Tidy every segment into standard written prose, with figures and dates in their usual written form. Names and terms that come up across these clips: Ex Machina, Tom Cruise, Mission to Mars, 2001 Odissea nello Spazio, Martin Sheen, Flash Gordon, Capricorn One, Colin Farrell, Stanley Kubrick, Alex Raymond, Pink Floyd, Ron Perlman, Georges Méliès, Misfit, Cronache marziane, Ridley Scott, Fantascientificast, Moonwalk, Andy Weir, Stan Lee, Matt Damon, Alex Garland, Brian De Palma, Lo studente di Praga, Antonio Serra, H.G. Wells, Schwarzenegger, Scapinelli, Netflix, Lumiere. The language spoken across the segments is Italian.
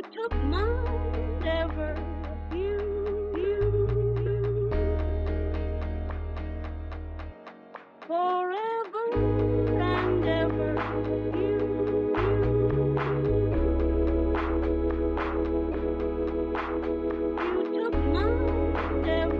You took mine, never you forever and ever you took mine, never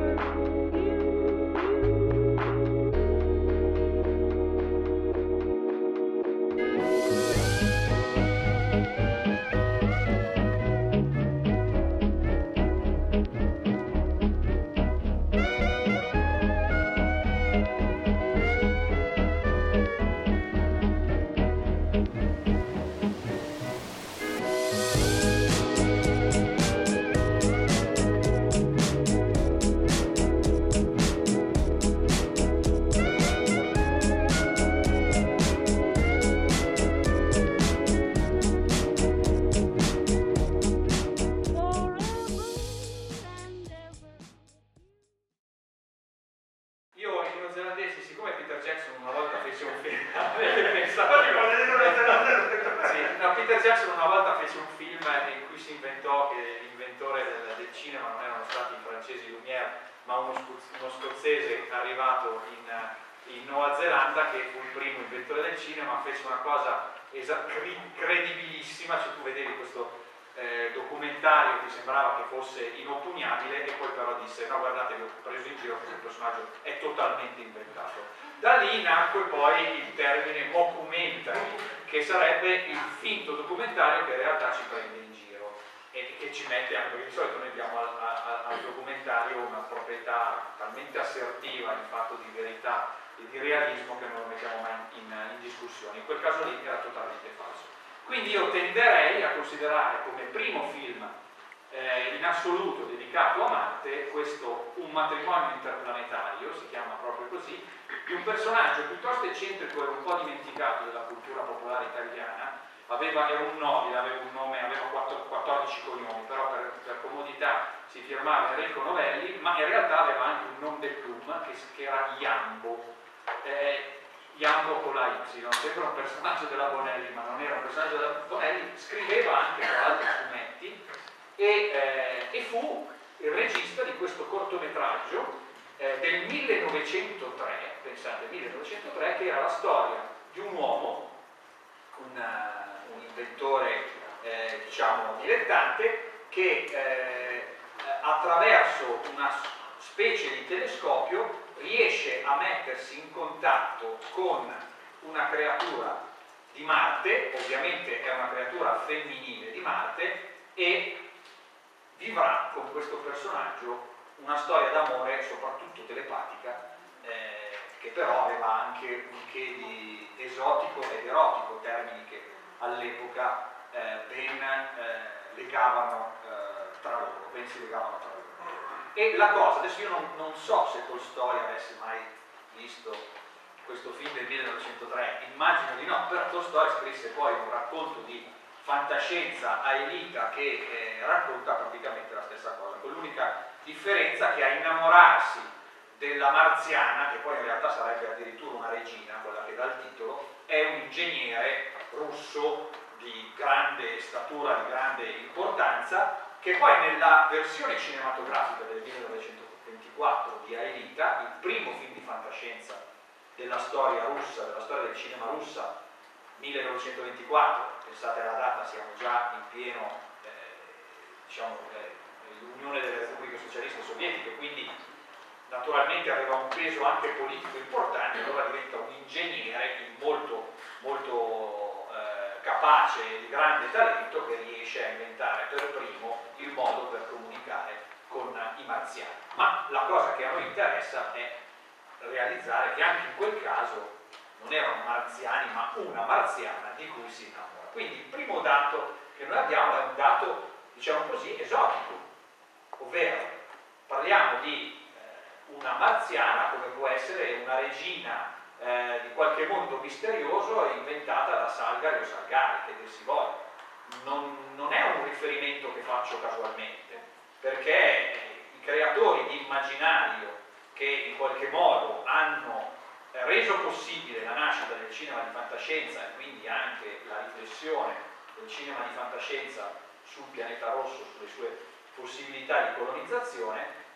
sul pianeta rosso, sulle sue possibilità di colonizzazione,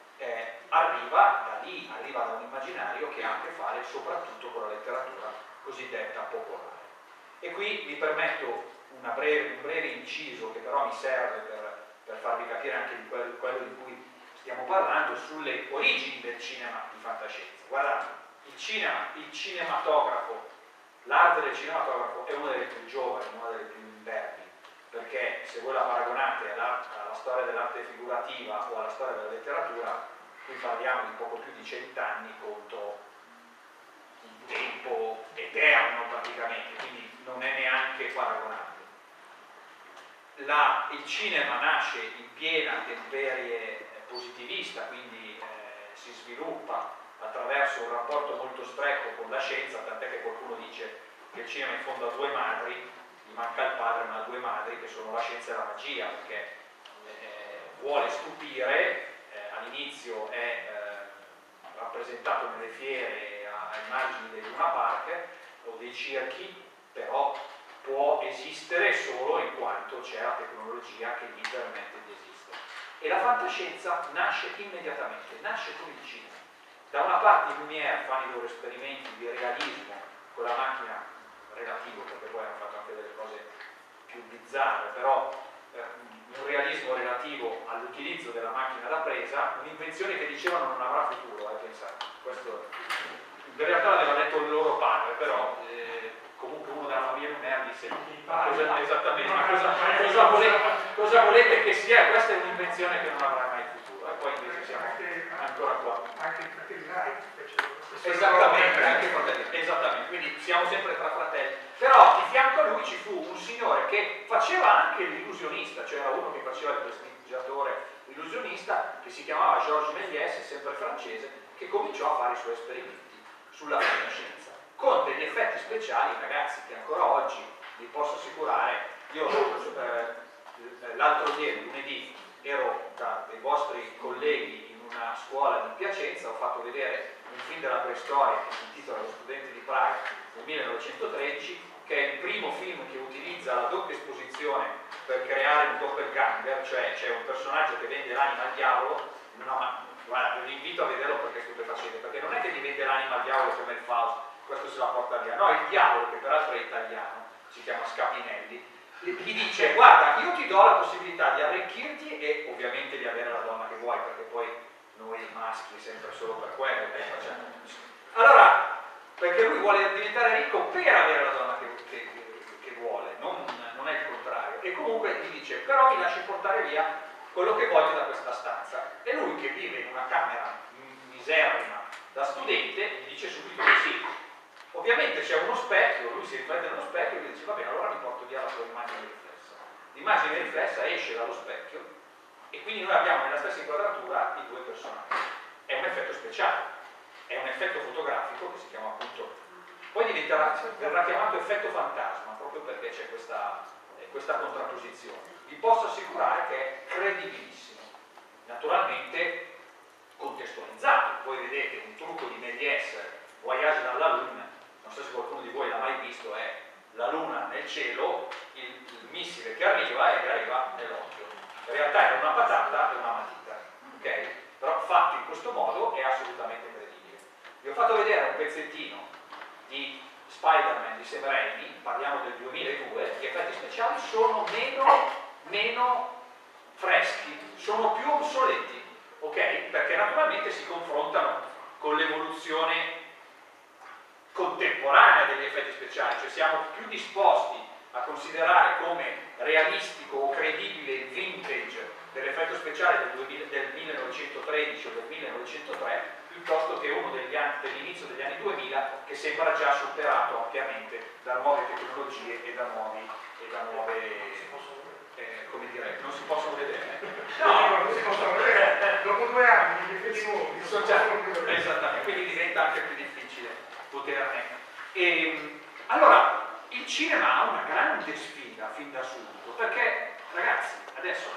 arriva da lì, arriva da un immaginario che ha a che fare soprattutto con la letteratura cosiddetta popolare. E qui vi permetto un breve inciso che però mi serve per farvi capire anche di quello di cui stiamo parlando, sulle origini del cinema di fantascienza. Guardate, il cinematografo, l'arte del cinematografo è una delle più giovani, una delle più imberbi, perché se voi la paragonate alla storia dell'arte figurativa o alla storia della letteratura, qui parliamo di poco più di 100 anni contro un tempo eterno praticamente, quindi non è neanche paragonabile. Il cinema nasce in piena temperie positivista, quindi si sviluppa attraverso un rapporto molto stretto con la scienza, tant'è che qualcuno dice che il cinema in fondo ha due madri, gli manca il padre ma ha due madri che sono la scienza e la magia, perché vuole stupire, all'inizio è rappresentato nelle fiere ai margini del Luna Park o dei circhi, però può esistere solo in quanto c'è la tecnologia che gli permette di esistere. E la fantascienza nasce immediatamente, nasce con il cinema. Da una parte i Lumiere fanno i loro esperimenti di realismo con la macchina relativa, perché poi hanno fatto anche delle cose più bizzarre, però un realismo relativo all'utilizzo della macchina da presa, un'invenzione che dicevano non avrà futuro, pensate. Questo in realtà l'aveva detto il loro padre, però comunque uno della famiglia Lumiere disse cosa volete che sia, questa è un'invenzione che non avrà mai futuro, e poi invece siamo ancora qua. Anche il esattamente, quindi siamo sempre tra fratelli, però di fianco a lui ci fu un signore che faceva anche l'illusionista, cioè era uno che faceva il prestigiatore illusionista, che si chiamava Georges Méliès, sempre francese, che cominciò a fare i suoi esperimenti sulla fantascienza, con degli effetti speciali, ragazzi, che ancora oggi vi posso assicurare. Io l'altro ieri, lunedì, ero dai vostri colleghi in una scuola di Piacenza, ho fatto vedere un film della preistoria che si intitola Lo studente di Praga del 1913, che è il primo film che utilizza la doppia esposizione per creare un doppelganger, cioè c'è un personaggio che vende l'anima al diavolo. No, ma guarda, vi invito a vederlo perché è stupefacente, perché non è che gli vende l'anima al diavolo come il Fausto, questo se la porta via, no, il diavolo, che peraltro è italiano, si chiama Scapinelli, gli dice: guarda, io ti do la possibilità di arricchirti e ovviamente di avere la donna che vuoi, perché poi noi maschi sempre solo per quello, facciamo. Allora, perché lui vuole diventare ricco per avere la donna che vuole, non è il contrario, e comunque gli dice: però mi lasci portare via quello che voglio da questa stanza. E lui, che vive in una camera miserrima da studente, gli dice subito che sì. Ovviamente c'è uno specchio, lui si riflette nello specchio e gli dice: va bene, allora mi porto via la tua immagine riflessa. L'immagine riflessa esce dallo specchio e quindi noi abbiamo nella stessa inquadratura i due personaggi. È un effetto speciale, è un effetto fotografico che si chiama appunto, poi verrà chiamato effetto fantasma, proprio perché c'è questa contrapposizione. Vi posso assicurare che è credibilissimo, naturalmente contestualizzato. Voi vedete un trucco di Méliès, Voyage dalla Luna. Non so se qualcuno di voi l'ha mai visto, è la Luna nel cielo, il missile che arriva e che arriva nell'occhio. In realtà era una patata e una matita, ok? Però fatto in questo modo è assolutamente credibile. Vi ho fatto vedere un pezzettino di Spider-Man di Sam Raimi, parliamo del 2002, gli effetti speciali sono meno freschi, sono più obsoleti, ok? Perché naturalmente si confrontano con l'evoluzione contemporanea degli effetti speciali, cioè siamo più disposti a considerare come realistico o credibile il vintage dell'effetto speciale del 1913 o del 1903, piuttosto che uno dell'inizio degli anni 2000 che sembra già superato ampiamente da nuove tecnologie e da nuove come dire, non si possono vedere. No, non si possono vedere. Dopo 2 anni gli effetti nuovi sono già. Esattamente, quindi diventa anche più difficile poterne. E allora il cinema ha una grande sfida fin da subito, perché ragazzi, adesso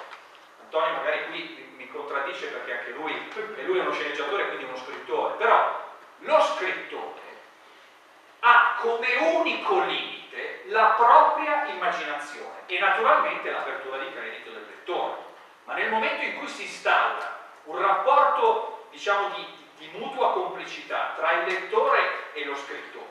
Antonio magari qui mi contraddice perché anche lui è uno sceneggiatore, quindi uno scrittore, però lo scrittore ha come unico limite la propria immaginazione e naturalmente l'apertura di credito del lettore. nel momento in cui si installa un rapporto, diciamo, di mutua complicità tra il lettore e lo scrittore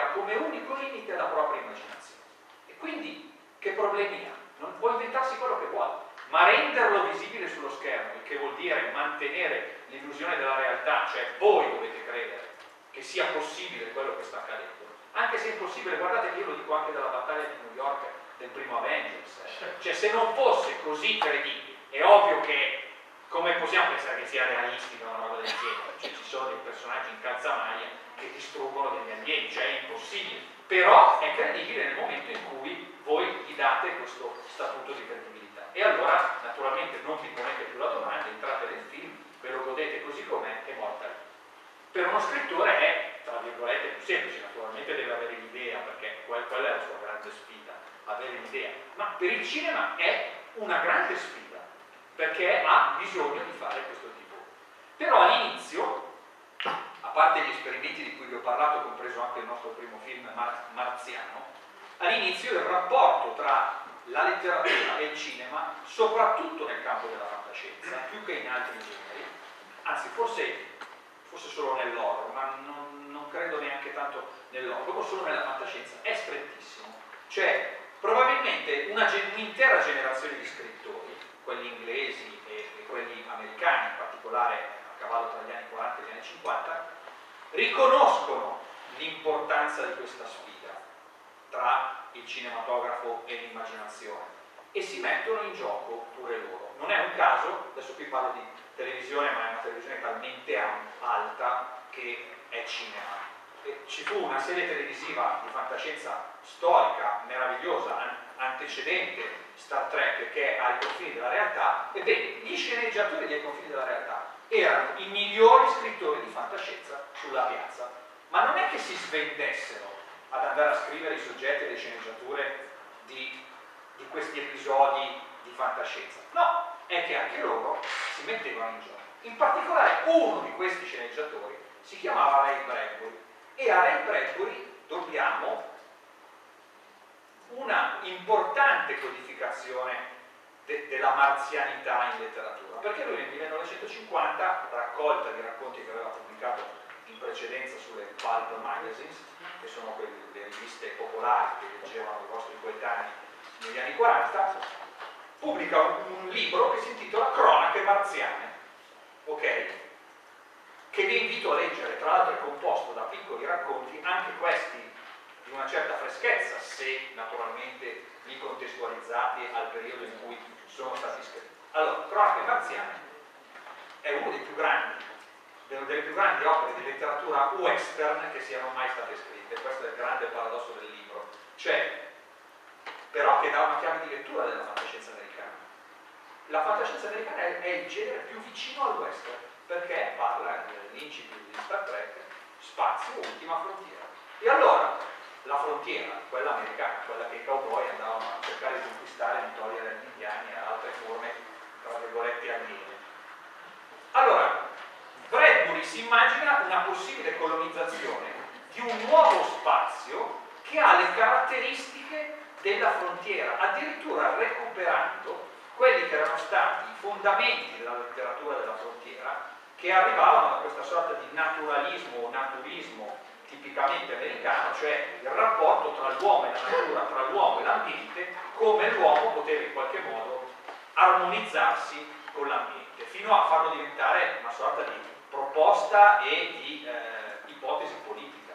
ha come unico limite la propria immaginazione. E quindi che problemi ha? Non può inventarsi quello che vuole, ma renderlo visibile sullo schermo, il che vuol dire mantenere l'illusione della realtà, cioè voi dovete credere che sia possibile quello che sta accadendo, anche se è impossibile. Guardate che io lo dico anche dalla battaglia di New York del primo Avengers, cioè se non fosse così credibile, è ovvio che come possiamo pensare che sia realistica una roba del genere, cioè ci sono dei personaggi in calzamaglia che distruggono degli alieni, cioè è impossibile, però è credibile nel momento in cui voi gli date questo statuto di credibilità. E allora naturalmente non vi ponete più la domanda, entrate nel film, ve lo godete così com'è, è morta lì. Per uno scrittore è, tra virgolette, più semplice, naturalmente deve avere l'idea, perché quella è la sua grande sfida, avere l'idea, ma per il cinema è una grande sfida, perché ha bisogno di fare questo tipo. Però all'inizio, a parte gli esperimenti di cui vi ho parlato, compreso anche il nostro primo film marziano, all'inizio il rapporto tra la letteratura e il cinema, soprattutto nel campo della fantascienza, più che in altri generi, anzi forse solo nell'horror, ma non credo neanche tanto nell'horror, proprio solo nella fantascienza, è strettissimo. Cioè, probabilmente un'intera generazione di scrittori, quelli inglesi e quelli americani, in particolare a cavallo tra gli anni 40 e gli anni 50, riconoscono l'importanza di questa sfida tra il cinematografo e l'immaginazione e si mettono in gioco pure loro. Non è un caso, adesso qui parlo di televisione, ma è una televisione talmente alta che è cinema. E ci fu una serie televisiva di fantascienza storica, meravigliosa, antecedente Star Trek, che è ai confini della realtà. Ebbene, gli sceneggiatori di Ai confini della realtà erano i migliori scrittori di fantascienza sulla piazza, ma non è che si svendessero ad andare a scrivere i soggetti e le sceneggiature di questi episodi di fantascienza. No, è che anche loro si mettevano in gioco. In particolare uno di questi sceneggiatori si chiamava Ray Bradbury, e a Ray Bradbury dobbiamo una importante codificazione della marzianità in letteratura, perché lui nel 1950, raccolta di racconti che aveva pubblicato in precedenza sulle pulp magazines, che sono quelle riviste popolari che leggevano i vostri coetanei negli anni 40, pubblica un libro che si intitola Cronache marziane, ok? Che vi invito a leggere, tra l'altro è composto da piccoli racconti, anche questi di una certa freschezza, se naturalmente li contestualizzate al periodo in cui sono stati scritti. Allora, Cronache marziane è una delle più grandi opere di letteratura western che siano mai state scritte. Questo è il grande paradosso del libro, cioè, però che dà una chiave di lettura della fantascienza americana. La fantascienza americana è il genere più vicino al western, perché parla dell'incipit di Star Trek, spazio, ultima frontiera. E allora, la frontiera, quella americana, quella che i cowboy andavano a cercare di conquistare e togliere agli indiani e altre forme, tra virgolette, aliene. Allora, Bradbury si immagina una possibile colonizzazione di un nuovo spazio che ha le caratteristiche della frontiera, addirittura recuperando quelli che erano stati i fondamenti della letteratura della frontiera, che arrivavano da questa sorta di naturalismo o naturismo tipicamente americano, cioè il rapporto tra l'uomo e la natura, tra l'uomo e l'ambiente, come l'uomo poteva in qualche modo armonizzarsi con l'ambiente, fino a farlo diventare una sorta di proposta e di ipotesi politica,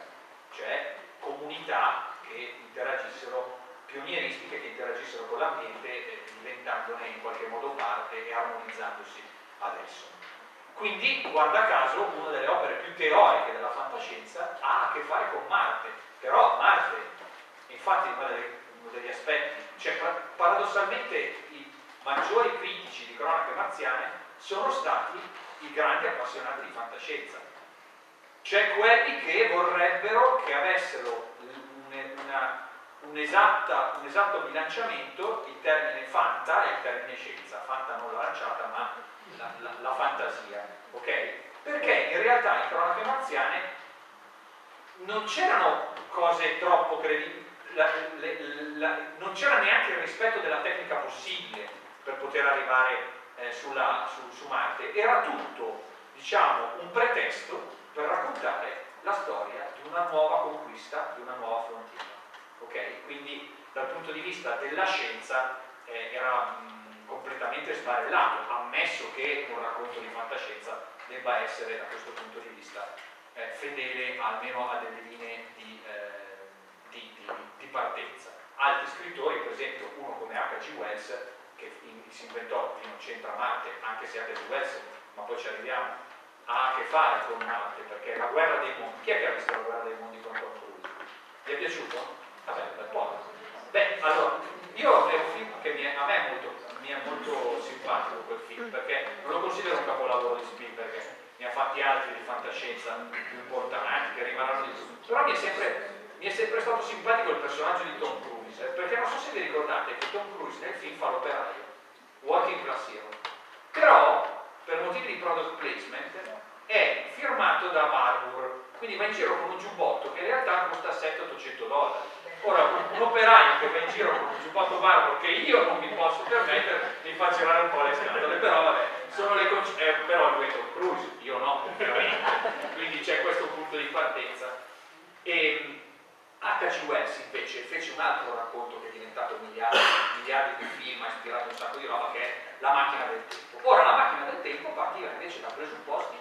cioè comunità che interagissero, pionieristiche che interagissero con l'ambiente, diventandone in qualche modo parte e armonizzandosi adesso. Quindi, guarda caso, una delle opere più teoriche della fantascienza ha a che fare con Marte, però Marte, infatti uno degli aspetti, cioè paradossalmente i maggiori critici di Cronache marziane sono stati i grandi appassionati di fantascienza, cioè quelli che vorrebbero che avessero un esatto bilanciamento il termine fanta e il termine scienza, fanta non lanciata ma la fantasia, ok? Perché in realtà in Cronache marziane non c'erano cose troppo credibili, non c'era neanche il rispetto della tecnica possibile per poter poter arrivare su Marte. Era tutto, diciamo, un pretesto per raccontare la storia di una nuova conquista, di una nuova frontiera. Okay? Quindi dal punto di vista della scienza era completamente sbarellato, ammesso che un racconto di fantascienza debba essere da questo punto di vista fedele almeno a delle linee di partenza. Altri scrittori, per esempio uno come H.G. Wells, che si inventò che non c'entra Marte, anche se H.G. Wells, ma poi ci arriviamo, ha a che fare con Marte, perché La guerra dei mondi, chi è che ha visto La guerra dei mondi con Tom Cruise? Vi è piaciuto? Vabbè, buono. Beh, allora, io è un film che mi è molto simpatico quel film, perché non lo considero un capolavoro di Spielberg, perché ne ha fatti altri di fantascienza più importanti, che rimarranno di tutto. Però mi è sempre stato simpatico il personaggio di Tom Cruise, perché non so se vi ricordate che Tom Cruise nel film fa l'operaio, working class hero. Però, per motivi di product placement, è firmato da Barbour, quindi va in giro con un giubbotto che in realtà costa $700-800. Ora, un operaio che va in giro con un giubbotto Barbour che io non mi posso permettere, mi fa girare un po' le scatole, però vabbè, sono le però lui è Tom Cruise, io no, ovviamente. Quindi c'è questo punto di partenza. E H.G. Wells invece fece un altro racconto che è diventato miliardi di film, ha ispirato un sacco di roba, che è La macchina del tempo. Ora, La macchina del tempo partiva invece da presupposti,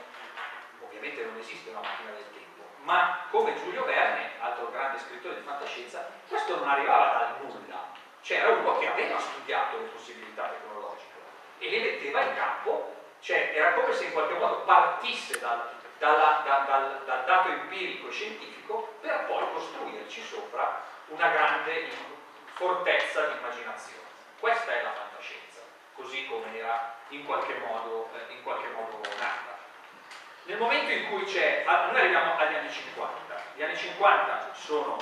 ovviamente non esiste una macchina del tempo, ma come Giulio Verne, altro grande scrittore di fantascienza, questo non arrivava dal nulla, c'era uno che aveva studiato le possibilità tecnologiche e le metteva in campo, cioè era come se in qualche modo partisse dal dato empirico e scientifico per poi costruirci sopra una grande fortezza di immaginazione. Questa è la fantascienza, così come era in qualche modo nata. Nel momento in cui noi arriviamo agli anni 50, gli anni 50 sono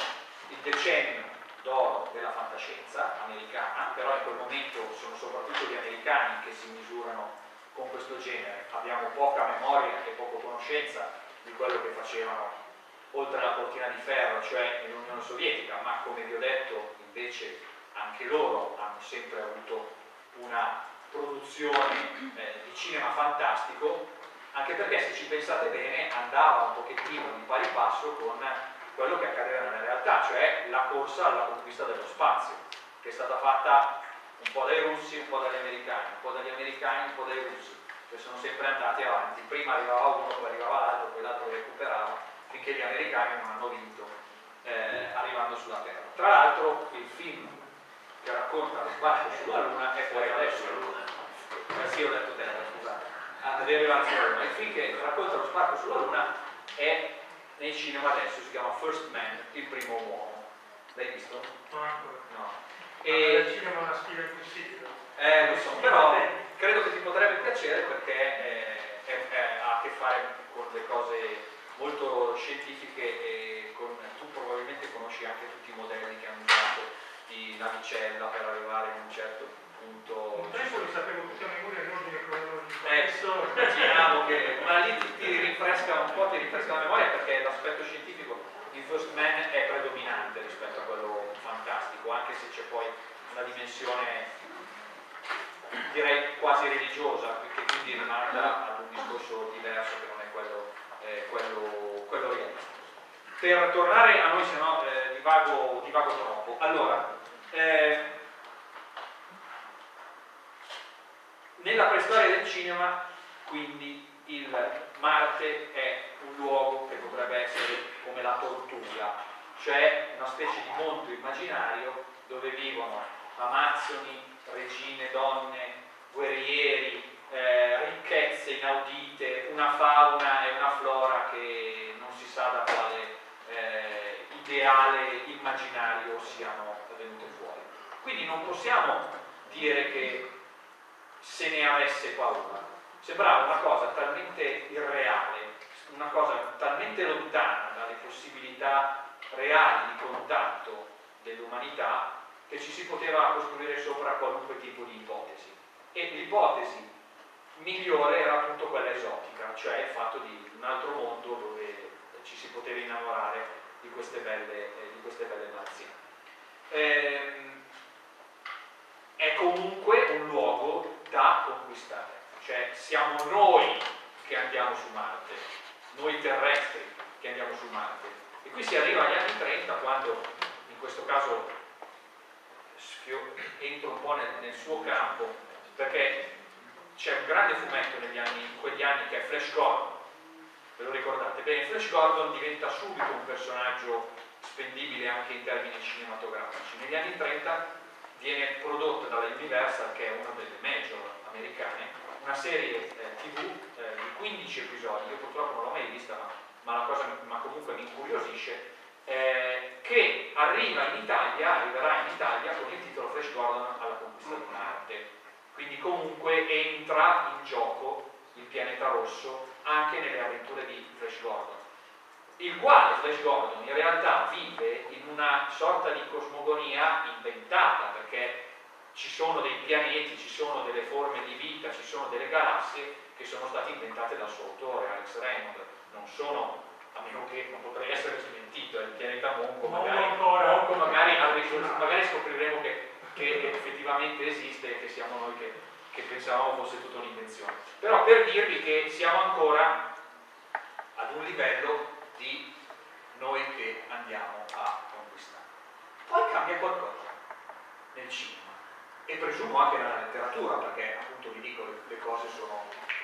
il decennio d'oro della fantascienza americana, però in quel momento sono soprattutto gli americani che si misurano con questo genere, abbiamo poca memoria e poca conoscenza di quello che facevano oltre la cortina di ferro, cioè nell'Unione Sovietica, ma come vi ho detto invece anche loro hanno sempre avuto una produzione di cinema fantastico, anche perché se ci pensate bene andava un pochettino di pari passo con quello che accadeva nella realtà, cioè la corsa alla conquista dello spazio, che è stata fatta un po' dai russi, un po' dagli americani, un po' dagli americani, un po' dai russi, che sono sempre andati avanti, prima arrivava uno, poi arrivava l'altro, poi l'altro recuperava, finché gli americani non hanno vinto arrivando sulla Terra. Tra l'altro il film che racconta lo sbarco sulla Luna è poi adesso la Luna, sì, ho detto Terra, scusate. Il film che racconta lo sbarco sulla Luna è nei cinema adesso, si chiama First Man, il primo uomo. L'hai visto? No. E il cinema è una sfida impossibile. Lo so, però credo che ti potrebbe piacere perché ha a che fare con le cose molto scientifiche e tu probabilmente conosci anche tutti i modelli che hanno usato di navicella per arrivare a un certo punto. Penso che sapevo tutti in ordine cronologico. Adesso immaginavo che, ma lì ti rinfresca un po', ti rinfresca la memoria perché l'aspetto scientifico di First Man è predominante rispetto a quello fantastico, anche se c'è poi una dimensione direi quasi religiosa, che quindi rimanda ad un discorso diverso che non è quello realistico. Per tornare a noi, se no divago troppo. Allora, nella preistoria del cinema, quindi il Marte è un luogo che potrebbe essere come la tortura, cioè una specie di mondo immaginario dove vivono amazzoni, regine, donne, guerrieri, ricchezze inaudite, una fauna e una flora che non si sa da quale ideale immaginario siano venute fuori. Quindi non possiamo dire che se ne avesse paura. Sembrava una cosa talmente irreale, una cosa talmente lontana dalle possibilità reali di contatto dell'umanità che ci si poteva costruire sopra qualunque tipo di ipotesi. E l'ipotesi migliore era appunto quella esotica, cioè il fatto di un altro mondo dove ci si poteva innamorare di queste belle marziane. È comunque un luogo siamo noi che andiamo su Marte, noi terrestri che andiamo su Marte. E qui si arriva agli anni 30, quando in questo caso entro un po' nel suo campo, perché c'è un grande fumetto in quegli anni che è Flash Gordon, ve lo ricordate? Bene, Flash Gordon diventa subito un personaggio spendibile anche in termini cinematografici. Negli anni 30 viene prodotta dalla Universal, che è una delle major americane, una serie tv di 15 episodi, io purtroppo non l'ho mai vista, ma la cosa comunque mi incuriosisce, che arriverà in Italia con il titolo Flash Gordon alla conquista di Marte. Quindi comunque entra in gioco il pianeta rosso anche nelle avventure di Flash Gordon, il quale Flash Gordon in realtà vive in una sorta di cosmogonia inventata, perché ci sono dei pianeti, ci sono delle forme di vita, ci sono delle galassie che sono state inventate dal suo autore Alex Raymond, non sono, a meno che non potrei essere smentito, è il pianeta Monco, magari scopriremo che effettivamente esiste e che siamo noi che pensavamo fosse tutta un'invenzione. Però per dirvi che siamo ancora ad un livello di noi che andiamo a conquistare. Poi cambia qualcosa nel cinema e presumo anche nella letteratura, perché appunto vi dico le cose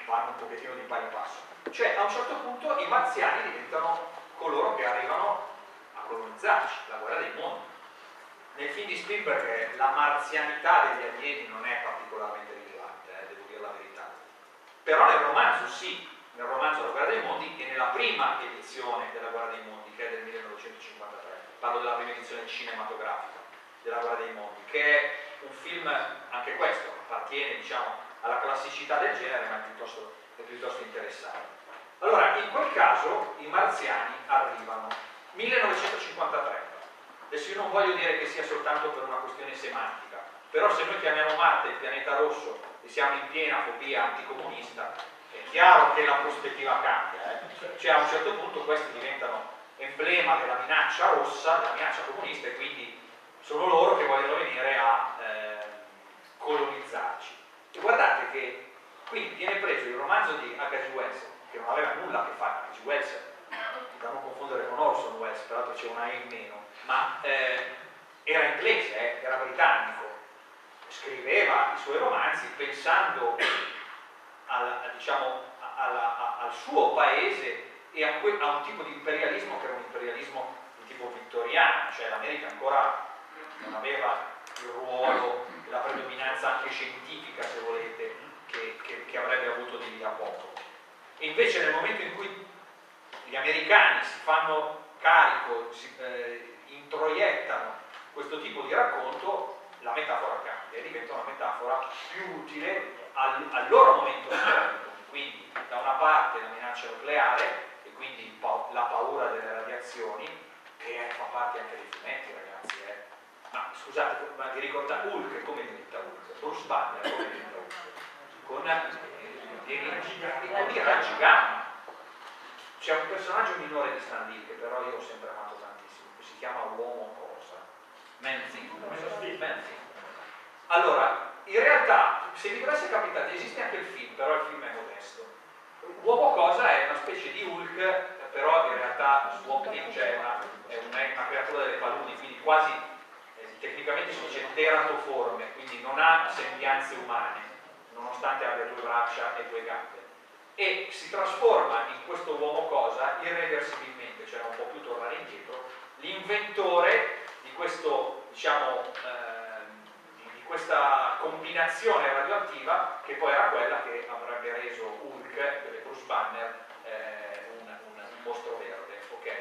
vanno un pochettino di pari passo. Cioè a un certo punto i marziani diventano coloro che arrivano a colonizzarci, la guerra dei mondi. Nel film di Spielberg la marzianità degli alieni non è particolarmente rilevante, devo dire la verità. Però nel romanzo sì, nel romanzo La guerra dei mondi e nella prima edizione della guerra dei mondi, che è del 1953, parlo della prima edizione cinematografica della guerra dei mondi, che è un film, anche questo, appartiene diciamo alla classicità del genere, ma è piuttosto interessante. Allora, in quel caso i marziani arrivano, 1953, adesso io non voglio dire che sia soltanto per una questione semantica, però se noi chiamiamo Marte il pianeta rosso e siamo in piena fobia anticomunista, è chiaro che la prospettiva cambia, cioè a un certo punto questi diventano emblema della minaccia rossa, della minaccia comunista, e quindi sono loro che vogliono venire a colonizzarci. E guardate che qui viene preso il romanzo di H.G. Wells, che non aveva nulla a che fare con H.G. Wells, da non confondere con Orson Welles, peraltro c'è una E in meno, ma era inglese, era britannico, scriveva i suoi romanzi pensando al suo paese e a un tipo di imperialismo che era un imperialismo di tipo vittoriano, cioè l'America ancora non aveva il ruolo, la predominanza anche scientifica, se volete, che avrebbe avuto di lì a poco. E invece nel momento in cui gli americani si fanno carico, introiettano questo tipo di racconto, la metafora cambia e diventa una metafora più utile al loro momento storico. Quindi da una parte la minaccia nucleare e quindi la paura delle radiazioni, che fa parte anche dei fumetti, ragazzi, ma scusate, ma vi ricordate Hulk come diventa Hulk? Bruce Banner come diventa Hulk? Con i raggi gamma. C'è un personaggio minore di Stan Lee che però io ho sempre amato tantissimo, che si chiama Uomo Cosa, Man-Thing. Allora, in realtà, se vi dovesse capitare, esiste anche il film, però il film è modesto. Uomo Cosa è una specie di Hulk, però in realtà Swamp Thing è una creatura delle paludi, quindi quasi tecnicamente si dice teratoforme, quindi non ha sembianze umane, nonostante abbia due braccia e due gambe. E si trasforma in questo uomo cosa irreversibilmente, cioè non può più tornare indietro, l'inventore di questo, diciamo, di questa combinazione radioattiva che poi era quella che avrebbe reso Hulk, delle Bruce Banner, un mostro verde, ok?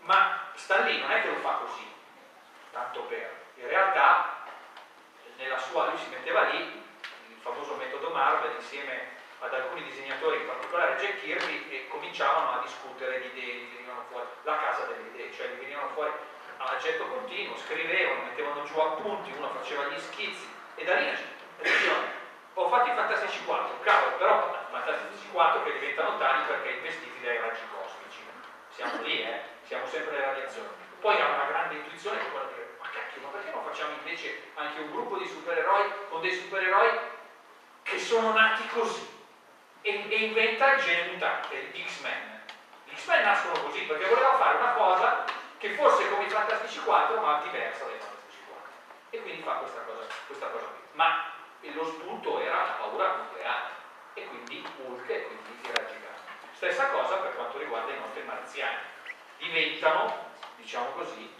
Ma Stan Lee non è che lo fa così, tanto per, in realtà lui si metteva lì, il famoso metodo Marvel, insieme ad alcuni disegnatori, in particolare Jack Kirby, e cominciavano a discutere di idee, gli venivano fuori la casa delle idee, cioè gli venivano fuori a getto continuo, scrivevano, mettevano giù appunti, uno faceva gli schizzi, e da lì dicevano, ho fatto i Fantastici 4, cavolo, però Fantastici 4 che diventano tali perché investiti dai raggi cosmici, siamo lì, siamo sempre nelle radiazioni. Poi ha una grande intuizione che è quella di dire, ma cacchio, ma perché non facciamo invece anche un gruppo di supereroi con dei supereroi che sono nati così e inventa il genere mutante, gli X-Men. Gli X-Men nascono così perché voleva fare una cosa che fosse come i Fantastici 4 ma diversa dai Fantastici 4, e quindi fa questa cosa qui. Ma lo spunto era la paura nucleare e quindi Hulk e quindi era gigante. Stessa cosa per quanto riguarda i nostri marziani, diventano, diciamo così,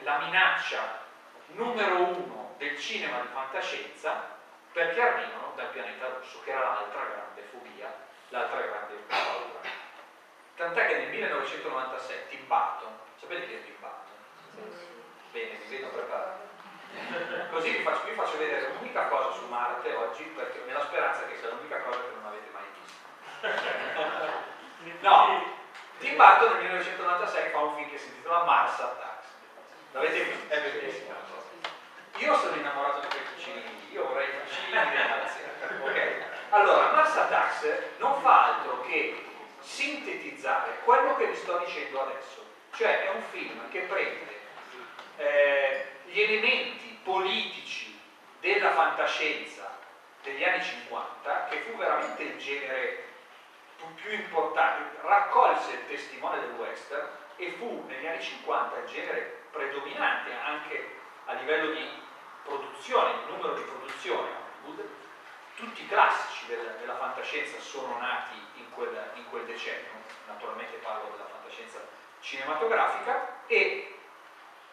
la minaccia numero uno del cinema di fantascienza perché arrivano dal pianeta rosso, che era l'altra grande fobia, l'altra grande paura. Tant'è che nel 1996 Tim Burton, sapete chi è Tim Burton? Bene, vi vedo preparato. Così vi faccio vedere l'unica cosa su Marte oggi, perché nella speranza che sia l'unica cosa che non avete mai visto. No, Tim Burton nel 1996 fa un film che si intitola Mars Attacks. L'avete visto? È bellissimo. Io sono innamorato di quei cucini, io vorrei cucini di okay. Allora, Mars Attacks non fa altro che sintetizzare quello che vi sto dicendo adesso. Cioè è un film che prende gli elementi politici della fantascienza degli anni 50, che fu veramente il genere più importante, raccolse il testimone del western e fu negli anni 50 il genere predominante anche a livello di produzione, di numero di produzione. Tutti i classici della fantascienza sono nati in quel decennio, naturalmente parlo della fantascienza cinematografica, e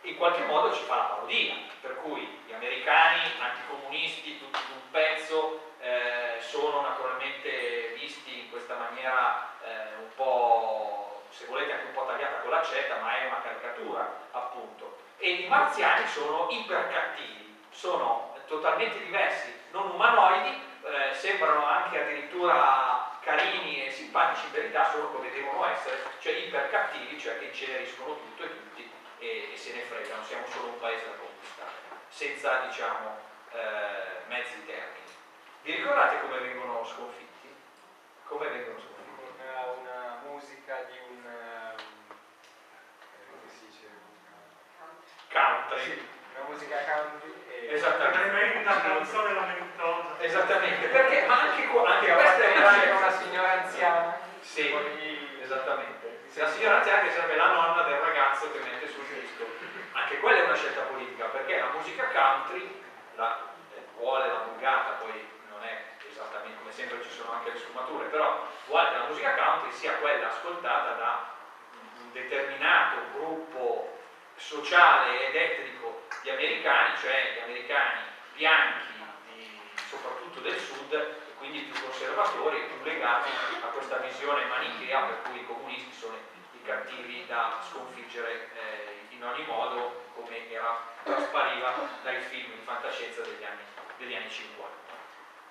in qualche modo ci fa la parodia, per cui gli americani anticomunisti tutti d'un pezzo sono naturalmente visti in questa maniera un po', se volete anche un po' tagliata con l'accetta, ma è una caricatura appunto, e i marziani sono ipercattivi, sono totalmente diversi, non umanoidi, sembrano anche addirittura carini e simpatici, in verità sono come devono essere, cioè ipercattivi, cioè che inceneriscono tutto e tutti e se ne fregano, siamo solo un paese da conquistare, senza diciamo mezzi termini. Vi ricordate come vengono sconfitti? Come vengono sconfitti? Con una musica di un come si dice? Country. Sì, una musica country. Esattamente, una canzone lamentosa. Esattamente, perché anche questa è una signora anziana. Sì, poi, esattamente. La signora anziana che serve la nonna del ragazzo che mette sul disco. Anche quella è una scelta politica, perché la musica country vuole la bugata, poi non è esattamente come sempre, ci sono anche le sfumature, però vuole che la musica country sia quella ascoltata da un determinato gruppo sociale ed etnico di americani, cioè gli americani bianchi, soprattutto del sud, quindi più conservatori e più legati a questa visione manichea per cui i comunisti sono i cattivi da sconfiggere in ogni modo, come traspariva dai film di fantascienza degli anni 50.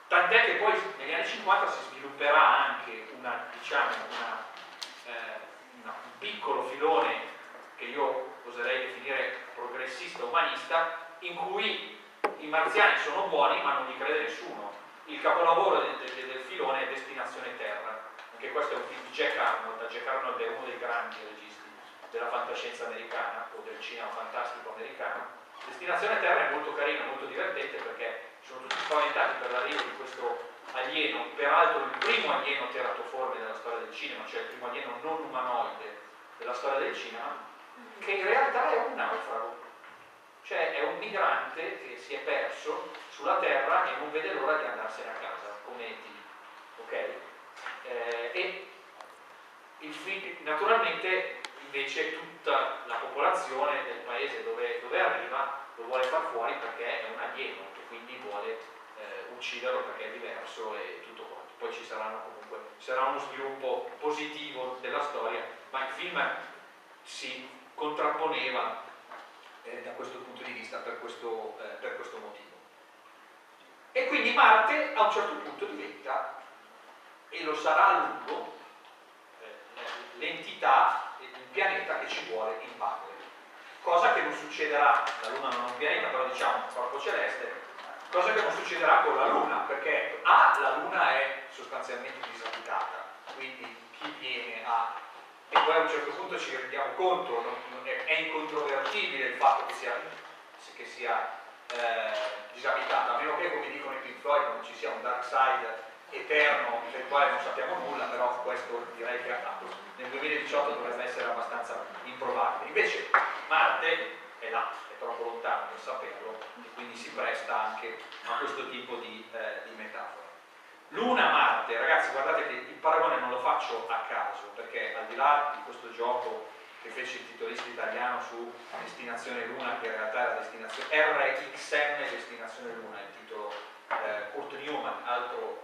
Tant'è che poi negli anni 50 si svilupperà anche un piccolo filone che io oserei definire progressista umanista, in cui i marziani sono buoni ma non gli crede nessuno. Il capolavoro del filone è Destinazione Terra, anche questo è un film di Jack Arnold. Jack Arnold è uno dei grandi registi della fantascienza americana o del cinema fantastico americano. Destinazione Terra è molto carino, molto divertente, perché sono tutti spaventati per l'arrivo di questo alieno, peraltro il primo alieno teratoforme della storia del cinema, cioè il primo alieno non umanoide della storia del cinema, che in realtà è un naufrago, cioè è un migrante che si è perso sulla Terra e non vede l'ora di andarsene a casa, come Eti, ok? E il film, naturalmente invece tutta la popolazione del paese dove arriva lo vuole far fuori perché è un alieno e quindi vuole ucciderlo perché è diverso e tutto quanto. Poi ci saranno comunque, sarà uno sviluppo positivo della storia, ma il film si contrapponeva da questo punto di vista per questo motivo. E quindi Marte a un certo punto diventa, e lo sarà a lungo, l'entità, il pianeta che ci vuole invadere. Cosa che non succederà, la Luna non è un pianeta, però diciamo un corpo celeste, cosa che non succederà con la Luna, perché la Luna è sostanzialmente disabitata, quindi chi viene a... E poi a un certo punto ci rendiamo conto, è incontrovertibile il fatto che sia che sia disabitata, a meno che, come dicono i Pink Floyd, non ci sia un dark side eterno del quale non sappiamo nulla, però questo direi che nel 2018 dovrebbe essere abbastanza improbabile. Invece Marte è là, è troppo lontano per saperlo, e quindi si presta anche a questo tipo di metafora. Luna-Marte, ragazzi, guardate che il paragone non lo faccio a caso, perché al di là di questo gioco che fece il titolista italiano su Destinazione Luna, che in realtà era RXM Destinazione Luna, il titolo, Kurt Newman, altro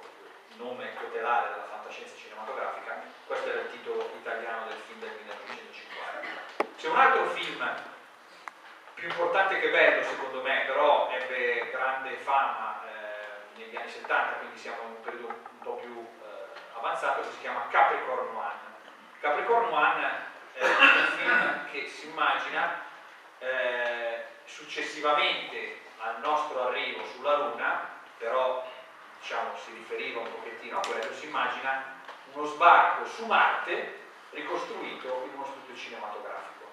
nome tutelare della fantascienza cinematografica, questo era il titolo italiano del film del 1950. C'è un altro film più importante che bello, secondo me, però ebbe grande fama negli anni 70, quindi siamo in un periodo un po' più avanzato, che si chiama Capricorn One. Capricorn One è un film che si immagina successivamente al nostro arrivo sulla Luna, però diciamo si riferiva un pochettino a quello, si immagina uno sbarco su Marte ricostruito in uno studio cinematografico,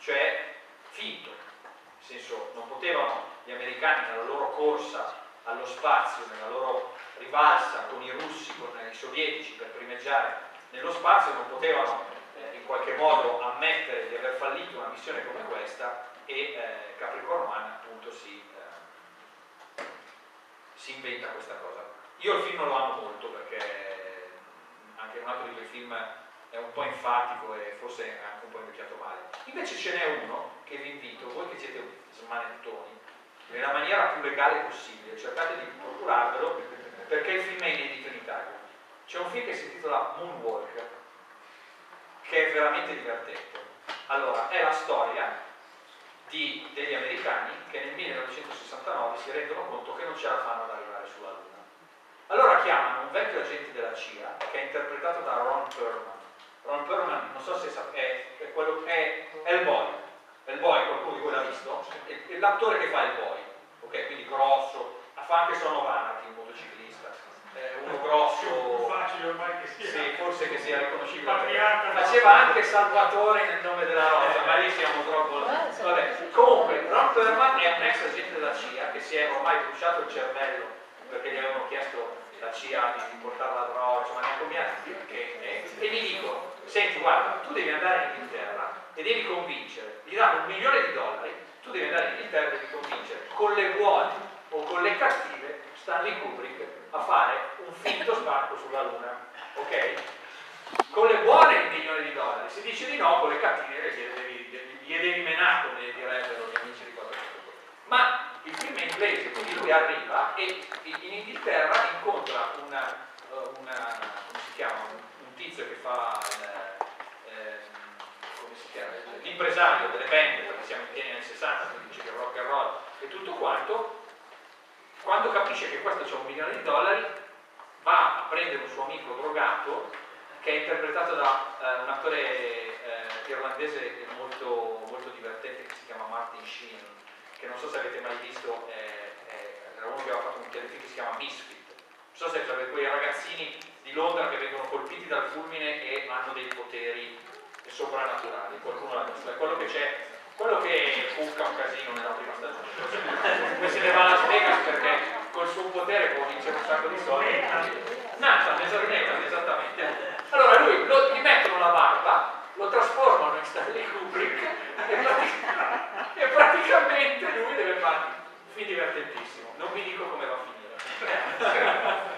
cioè finto, nel senso non potevano gli americani nella loro corsa allo spazio, nella loro rivalsa con i russi, con i sovietici per primeggiare nello spazio, non potevano in qualche modo ammettere di aver fallito una missione come questa, e Capricorn One appunto si inventa questa cosa. Io il film lo amo molto, perché anche un altro di quei film è un po' enfatico e forse è anche un po' invecchiato male. Invece ce n'è uno che vi invito, voi che siete smanettoni, nella maniera più legale possibile, cercate di procurarvelo, perché il film è inedito in Italia. C'è un film che si intitola Moonwalk, che è veramente divertente. Allora, è la storia degli americani che nel 1969 si rendono conto che non ce la fanno ad arrivare sulla Luna. Allora chiamano un vecchio agente della CIA, che è interpretato da Ron Perlman. Ron Perlman, non so se è quello, è il boy. Il boy, qualcuno di voi l'ha visto? È l'attore che fa il boy, ok? Quindi grosso, fa anche Sono Vanati, un motociclista, uno grosso, più facile ormai che sia, sì, forse che sia riconoscibile. Faceva anche Salvatore nel nome della rosa, ma lì siamo troppo. Vabbè. Comunque, Ron Perlman è un ex agente della CIA che si è ormai bruciato il cervello perché gli avevano chiesto la CIA di portare la droga, ma ne combinati, e gli dicono: senti, guarda, tu devi andare in Inghilterra e devi convincere, gli danno $1 milione, tu devi andare in Inghilterra e devi convincere con le buone o con le cattive Stanley Kubrick a fare un finto sbarco sulla Luna, ok? Con le buone $1 milione, se dice di no, con le cattive gli devi menare, come direbbero gli amici di 400. Ma il film è inglese, quindi lui arriva e in Inghilterra incontra come si chiama, un tizio che fa l'impresario delle band, perché siamo in pieni anni 60, quindi dice che rock and roll e tutto quanto. Quando capisce che questo c'è $1 milione, va a prendere un suo amico drogato, che è interpretato da un attore irlandese molto, molto divertente, che si chiama Martin Sheen, che non so se avete mai visto, era uno che aveva fatto un telefilm che si chiama Misfit, non so se sapete, quei ragazzini di Londra che vengono colpiti dal fulmine e hanno dei poteri soprannaturali, qualcuno l'ha visto, è quello che c'è, quello che buca un casino nella prima stagione, poi se ne va a Las Vegas perché col suo potere può vincere un sacco di soldi. Nathan, esattamente. Allora lui gli mettono la barba, lo trasformano in Stanley Kubrick e praticamente lui deve fare un film divertentissimo, non vi dico come va a finire.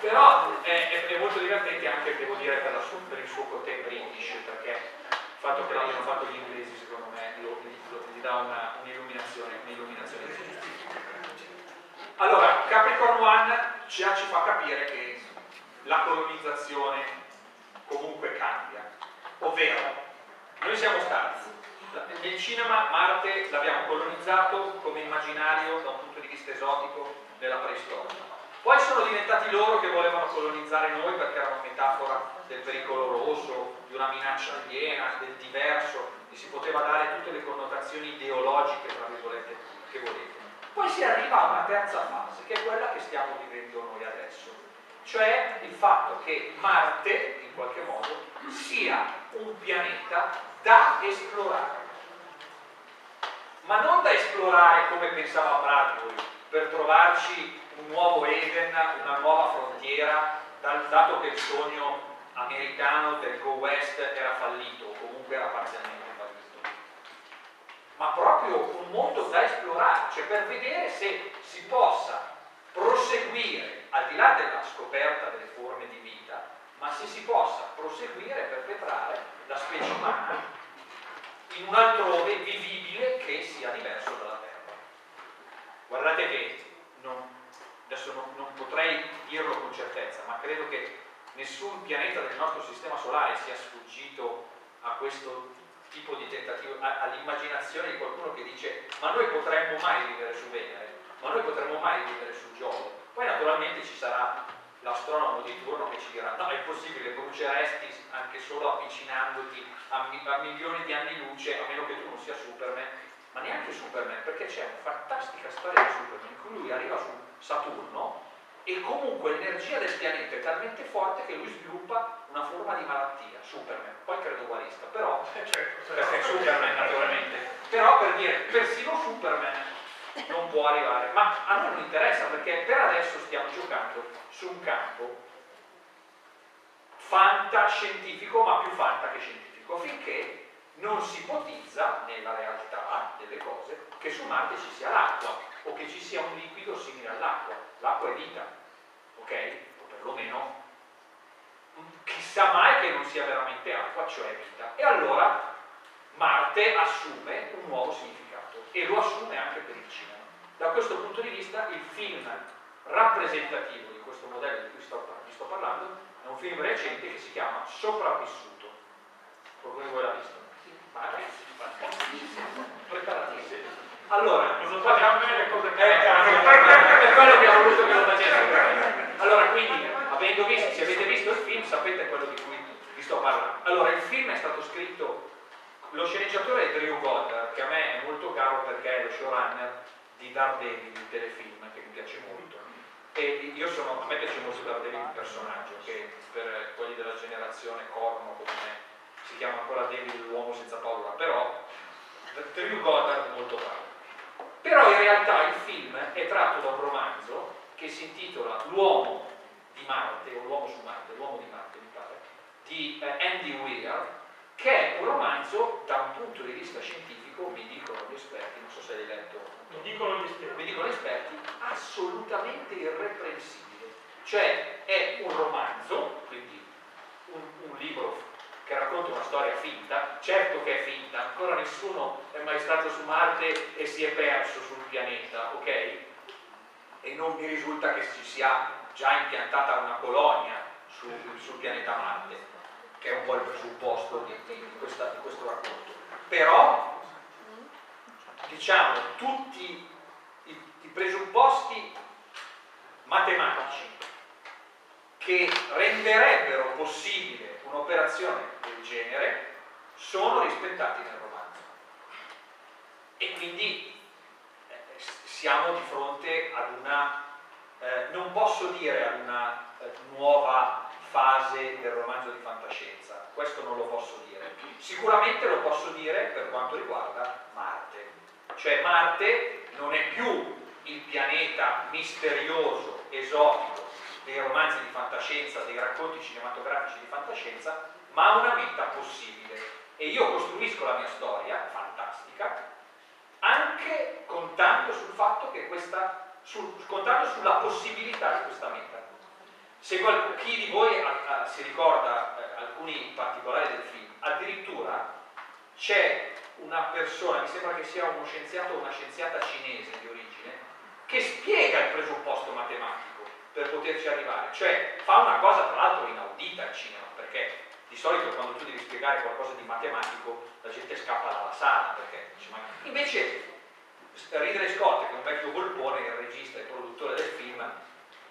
Però è molto divertente anche, devo dire, per il suo côté british, perché il fatto che l'abbiano fatto gli inglesi, secondo me, gli dà un'illuminazione. Allora, Capricorn One ci fa capire che la colonizzazione comunque cambia, ovvero noi siamo stati nel cinema, Marte l'abbiamo colonizzato come immaginario da un punto di vista esotico della preistoria. Poi sono diventati loro che volevano colonizzare noi, perché era una metafora del pericolo rosso, di una minaccia aliena, del diverso, e si poteva dare tutte le connotazioni ideologiche, tra virgolette, che volete. Poi si arriva a una terza fase, che è quella che stiamo vivendo noi adesso, cioè il fatto che Marte, in qualche modo, sia un pianeta da esplorare. ma non da esplorare come pensava Bradbury per trovarci un nuovo Eden, una nuova frontiera, dato che il sogno americano del Go West era fallito o comunque era parzialmente fallito, ma proprio un mondo da esplorare, cioè per vedere se si possa proseguire al di là della scoperta delle forme di vita, ma se si possa proseguire e perpetrare la specie umana in un altrove vivibile che sia diverso dalla Terra. Guardate che adesso non potrei dirlo con certezza, ma credo che nessun pianeta del nostro sistema solare sia sfuggito a questo tipo di tentativo, all'immaginazione di qualcuno che dice: ma noi potremmo mai vivere su Venere, ma noi potremmo mai vivere su Giove. Poi naturalmente ci sarà l'astronomo di turno che ci dirà: no, è possibile, bruceresti anche solo avvicinandoti a milioni di anni luce, a meno che tu non sia Superman. Ma neanche Superman, perché c'è una fantastica storia di Superman in cui lui arriva su Saturno e comunque l'energia del pianeta è talmente forte che lui sviluppa una forma di malattia, Superman, poi credo ugualista, però perché è Superman naturalmente, però per dire, persino Superman non può arrivare, ma a noi non interessa, perché per adesso stiamo giocando su un campo fantascientifico, ma più fanta che scientifico, finché non si ipotizza nella realtà delle cose che su Marte ci sia l'acqua o che ci sia un liquido simile all'acqua. L'acqua è vita, ok? O perlomeno chissà mai che non sia veramente acqua, cioè vita. E allora Marte assume un nuovo significato e lo assume anche per il cinema. Da questo punto di vista il film rappresentativo di questo modello di cui vi sto parlando è un film recente che si chiama Sopravvissuto. Qualcuno di voi l'ha visto? Preparatissimo. Allora, non facciamo bene le cose che per quello che abbiamo voluto che lo facessero. Allora, quindi, se avete visto il film, sapete quello di cui vi sto parlando. Allora, il film è stato scritto, lo sceneggiatore è Drew Goddard, che a me è molto caro perché è lo showrunner di Daredevil, il telefilm, che mi piace molto. E a me piace molto Daredevil, il personaggio, che per quelli della generazione corno come me si chiama ancora David l'uomo senza paura, però Drew Goddard è molto bravo. Però in realtà il film è tratto da un romanzo che si intitola L'uomo di Marte, o L'uomo su Marte, L'uomo di Marte mi pare, di Andy Weir, che è un romanzo da un punto di vista scientifico, mi dicono gli esperti, non so se l'hai letto, mi dicono gli esperti, assolutamente irreprensibile. Cioè è un romanzo, quindi un libro che racconta una storia finta, certo che è finta, ancora nessuno è mai stato su Marte e si è perso sul pianeta, ok? E non mi risulta che ci sia già impiantata una colonia sul pianeta Marte, che è un po' il presupposto di questo racconto. Però, diciamo, tutti i presupposti matematici che renderebbero possibile un'operazione del genere sono rispettati nel romanzo, e quindi siamo di fronte ad una non posso dire ad una nuova fase del romanzo di fantascienza, questo non lo posso dire. Sicuramente lo posso dire per quanto riguarda Marte, cioè Marte non è più il pianeta misterioso, esotico dei romanzi di fantascienza, dei racconti cinematografici di fantascienza, ma una vita possibile. E io costruisco la mia storia fantastica anche contando sul fatto che contando sulla possibilità di questa meta. Se chi di voi si ricorda alcuni particolari del film, addirittura c'è una persona, mi sembra che sia uno scienziato o una scienziata cinese di origine, che spiega il presupposto matematico per poterci arrivare, cioè fa una cosa tra l'altro inaudita al cinema, perché di solito quando tu devi spiegare qualcosa di matematico la gente scappa dalla sala, perché dice, ma... invece Ridley Scott, che è un vecchio golpone, il regista e il produttore del film,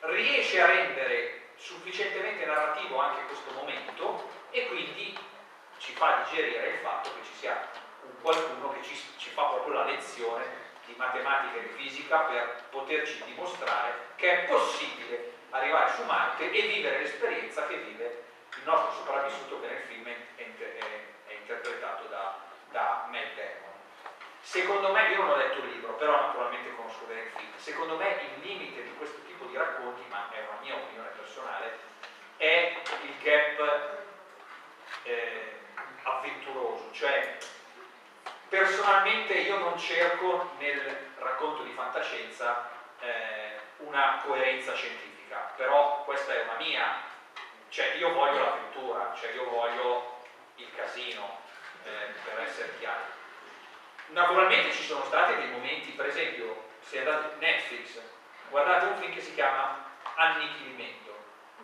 riesce a rendere sufficientemente narrativo anche questo momento e quindi ci fa digerire il fatto che ci sia qualcuno che ci fa proprio la lezione di matematica e di fisica per poterci dimostrare che è possibile arrivare su Marte e vivere l'esperienza che vive il nostro sopravvissuto, che nel film è interpretato da Matt Damon. Secondo me, io non ho letto il libro, però naturalmente conosco bene il film, secondo me il limite di questo tipo di racconti, ma è una mia opinione personale, è il gap avventuroso. Cioè, personalmente io non cerco nel racconto di fantascienza una coerenza scientifica, però questa è una mia, cioè io voglio l'avventura, cioè io voglio il casino, per essere chiari. Naturalmente ci sono stati dei momenti, per esempio, se andate su Netflix, guardate un film che si chiama Annichilimento,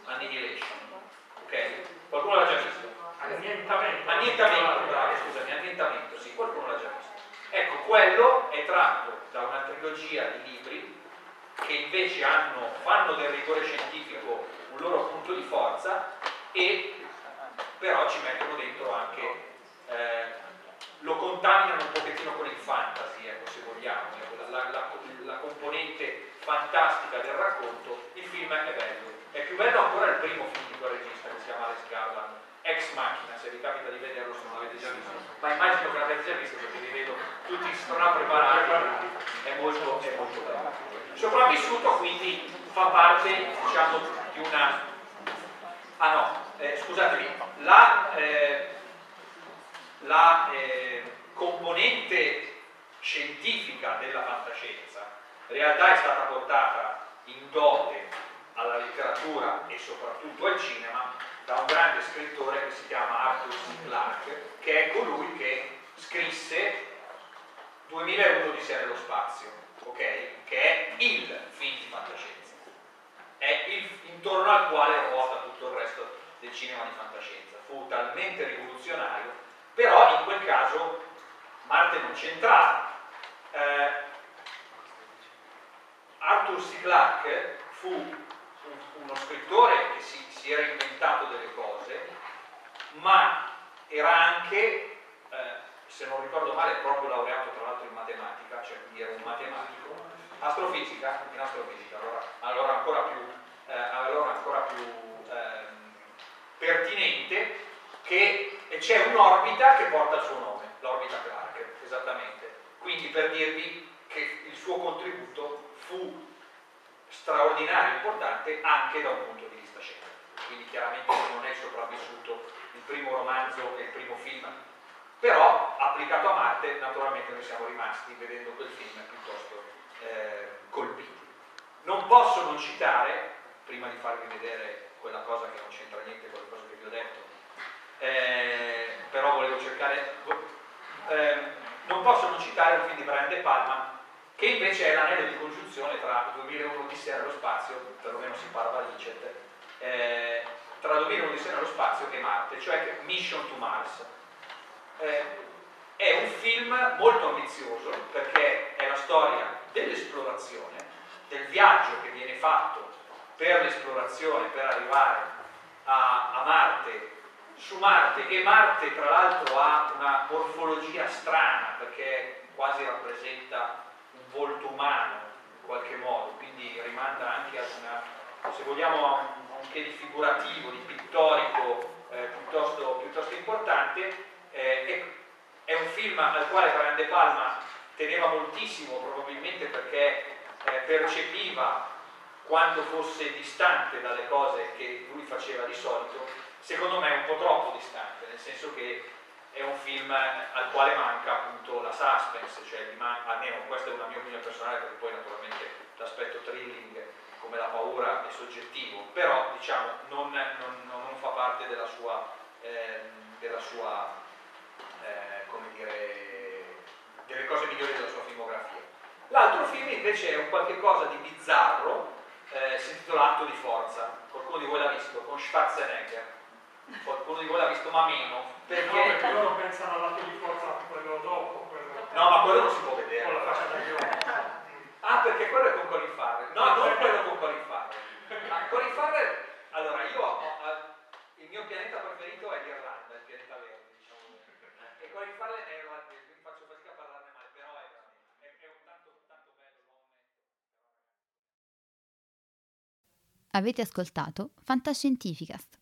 Annihilation, ok? Qualcuno l'ha già visto? Annientamento. Annientamento, bravo, scusami, annientamento, sì, qualcuno l'ha già visto. Ecco, quello è tratto da una trilogia di libri che invece fanno del rigore scientifico un loro punto di forza, e però ci mettono dentro anche... lo contaminano un pochettino con il fantasy, ecco, se vogliamo, la componente fantastica del racconto. Il film è bello, è più bello ancora il primo film di quel regista che si chiama Alex Garland, Ex Machina, se vi capita di vederlo, se non l'avete già visto, ma immagino che l'avete già visto perché vi vedo tutti strapreparati, è molto bello. Sopravvissuto quindi fa parte, diciamo, di una... ah no, scusatemi, la componente scientifica della fantascienza in realtà è stata portata in dote alla letteratura e soprattutto al cinema da un grande scrittore che si chiama Arthur C. Clarke, che è colui che scrisse 2001 Odissea nello Spazio, okay? Che è il film di fantascienza, è intorno al quale ruota tutto il resto del cinema di fantascienza. Fu talmente rivoluzionario. Però in quel caso Marte non c'entrava. Arthur C. Clarke fu uno scrittore che si era inventato delle cose, ma era anche, se non ricordo male, proprio laureato tra l'altro in matematica, cioè quindi era un matematico, astrofisica, in astrofisica, allora ancora più pertinente, che c'è un'orbita che porta il suo nome, l'orbita Clarke, esattamente. Quindi per dirvi che il suo contributo fu straordinario, importante anche da un punto di vista scientifico. Quindi chiaramente non è sopravvissuto il primo romanzo e il primo film, però applicato a Marte naturalmente noi siamo rimasti, vedendo quel film, piuttosto colpiti. Non posso non citare, prima di farvi vedere quella cosa che non c'entra niente con le cose che vi ho detto, però volevo cercare, non posso non citare un film di Brian De Palma che invece è l'anello di congiunzione tra 2001 Odissea nello Spazio, perlomeno si parla di Licet, tra 2001 Odissea nello Spazio e Marte, cioè Mission to Mars. È un film molto ambizioso perché è la storia dell'esplorazione, del viaggio che viene fatto per l'esplorazione, per arrivare a Marte, su Marte, e Marte tra l'altro ha una morfologia strana perché quasi rappresenta un volto umano in qualche modo, quindi rimanda anche a una, se vogliamo, a un che di figurativo, di pittorico, piuttosto importante. È un film al quale Brian De Palma teneva moltissimo, probabilmente perché percepiva quanto fosse distante dalle cose che lui faceva di solito. Secondo me è un po' troppo distante, nel senso che è un film al quale manca appunto la suspense, cioè almeno questa è una mia opinione personale, perché poi naturalmente l'aspetto thrilling come la paura è soggettivo, però diciamo non fa parte della sua come dire, delle cose migliori della sua filmografia. L'altro film invece è un qualche cosa di bizzarro, si intitola Atto di forza. Qualcuno di voi l'ha visto? Con Schwarzenegger. Qualcuno di voi l'ha visto, ma meno, perché no, loro pensano all'atto di forza, quello dopo, quello... no, ma quello non si può vedere, ah, perché quello è con Colin Farrell, no, non quello con Colin Farrell, ma Colin Farrell. Allora io il mio pianeta preferito è l'Irlanda, il pianeta verde, diciamo, e Colin Farrell è irlandese, quindi faccio fatica a parlarne male, però è un tanto bello. Avete ascoltato Fantascientificast,